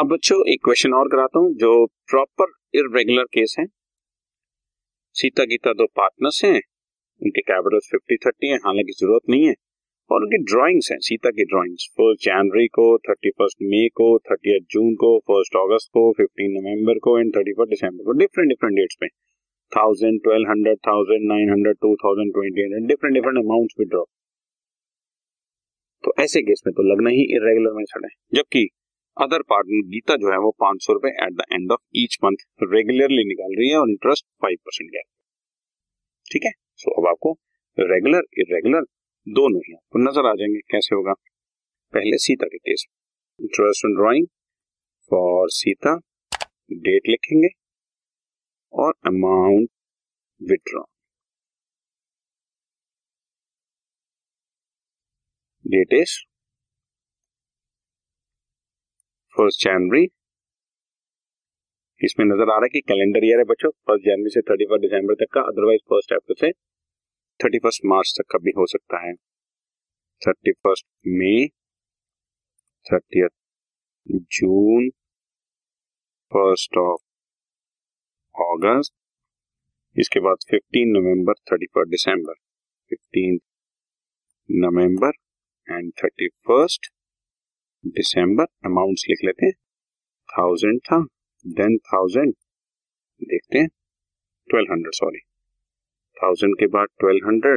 अब बच्चों एक क्वेश्चन और कराता हूं जो प्रॉपर इररेगुलर केस है। सीता गीता दो पार्टनर्स हैं, उनके कैपिटल्स 50-30 है, हालांकि जरूरत नहीं है, और उनकी ड्राइंग्स हैं, सीता की ड्राइंग्स 1 जनवरी को, 31 मई को, 30 जून को, 1 अगस्त को, 15 नवंबर को एंड 31 दिसंबर को, डिफरेंट डिफरेंट डेट्स पे 1000, 1200, 900, 2000, 28 डिफरेंट अमाउंट्स विड्रॉ। तो ऐसे केस में तो लगना ही इरेगुलर में सड़े, जबकि अदर पार्टनर गीता जो है वो 500 रुपए at the end of each month regularly निकाल रही है और इंटरेस्ट 5% गया। ठीक है, सो अब आपको रेगुलर इरेगुलर दोनों ही आपको नजर आ जाएंगे। कैसे होगा, पहले सीता के case interest on drawing for Sita, date लिखेंगे और अमाउंट विथड्रॉ, डेट इज 1 जनवरी। इसमें नजर आ रहा है कि कैलेंडर ईयर है बच्चों, 1 जनवरी से 31 दिसंबर तक का, अदरवाइज 1 अप्रैल से 31 मार्च तक का भी हो सकता है, 31 मई, 30 जून, 1 अगस्त, इसके बाद 15 नवंबर, 31 दिसंबर, 15 नवंबर एंड 31 दिसंबर। अमाउंट्स लिख लेते हैं, 1000 था, देन 1000, देखते हैं 1200, सॉरी 1000 के बाद 1200,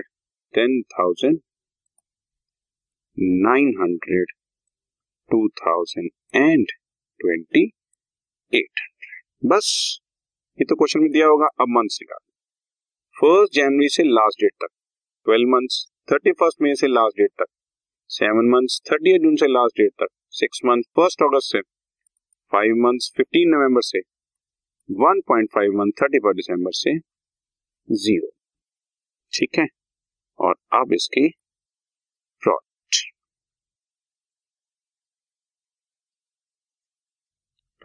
देन 1000, 900, 2000 एंड 2800। बस ये तो क्वेश्चन में दिया होगा। अब मंथ्स निकाल, 1 जनवरी से लास्ट डेट तक 12 मंथ्स, 31 मई से लास्ट डेट तक 7 मंथ्स, 30 जून से लास्ट डेट तक 6 मंथ्स, 1 अगस्त से 5 मंथ्स, 15 नवंबर से 1.5 मंथ, 31 दिसंबर से 0। ठीक है, और अब इसके प्रोडक्ट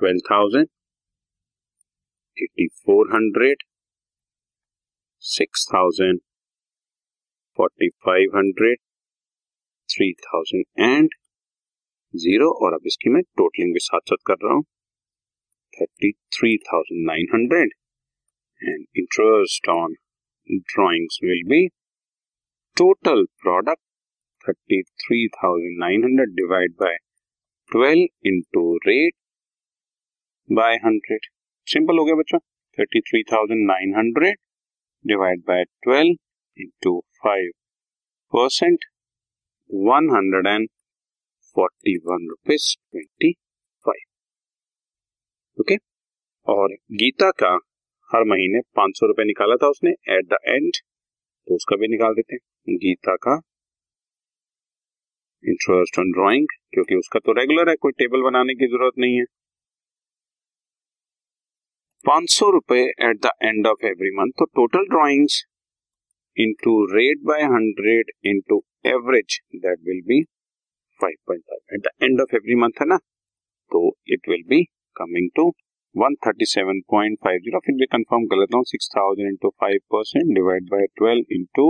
12,000, 8,400, 6,000, 4,500, 3,000 एंड 0। और अब इसकी मैं टोटलिंग भी साथ साथ कर रहा हूं, 33,900 and interest on drawings will be total product 33,900 divide by 12 into rate by 100। Simple हो गया बच्चों, 33,900 divide by 12 into 5%, 141 rupees 25। Okay, और गीता का हर महीने 500 रुपए निकाला था उसने एट द एंड, तो उसका भी निकाल देते हैं। गीता का इंटरेस्ट ऑन ड्राइंग, क्योंकि उसका तो रेगुलर है, कोई टेबल बनाने की जरूरत नहीं है, 500 रुपए at the end of every month. तो total drawings into rate by 100 into average, that will be 5.5 at the end of every month है ना, तो it will be coming to 137.50। फिर भी कंफर्म कर लेता हूँ, 6000 into 5% divide by 12 into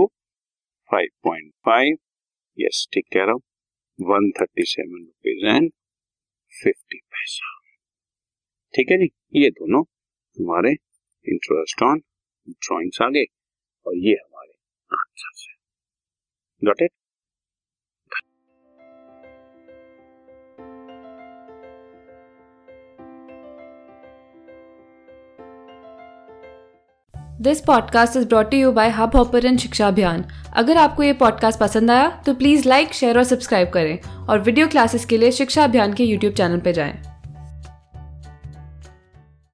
5.5, yes ठीक कह रहा हूँ, 137 रुपीज एंड 50 पैसा। ठीक है जी, ये दोनों हमारे इंटरेस्ट ऑन ड्रॉइंग्स आ गए और ये हमारे आंसर्स हैं। Got it. This podcast is brought you by Hubhopper and Shiksha Abhiyan. अगर आपको ये पॉडकास्ट पसंद आया तो प्लीज़ लाइक, शेयर और सब्सक्राइब करें और वीडियो क्लासेस के लिए शिक्षा अभियान के YouTube चैनल पर जाएं।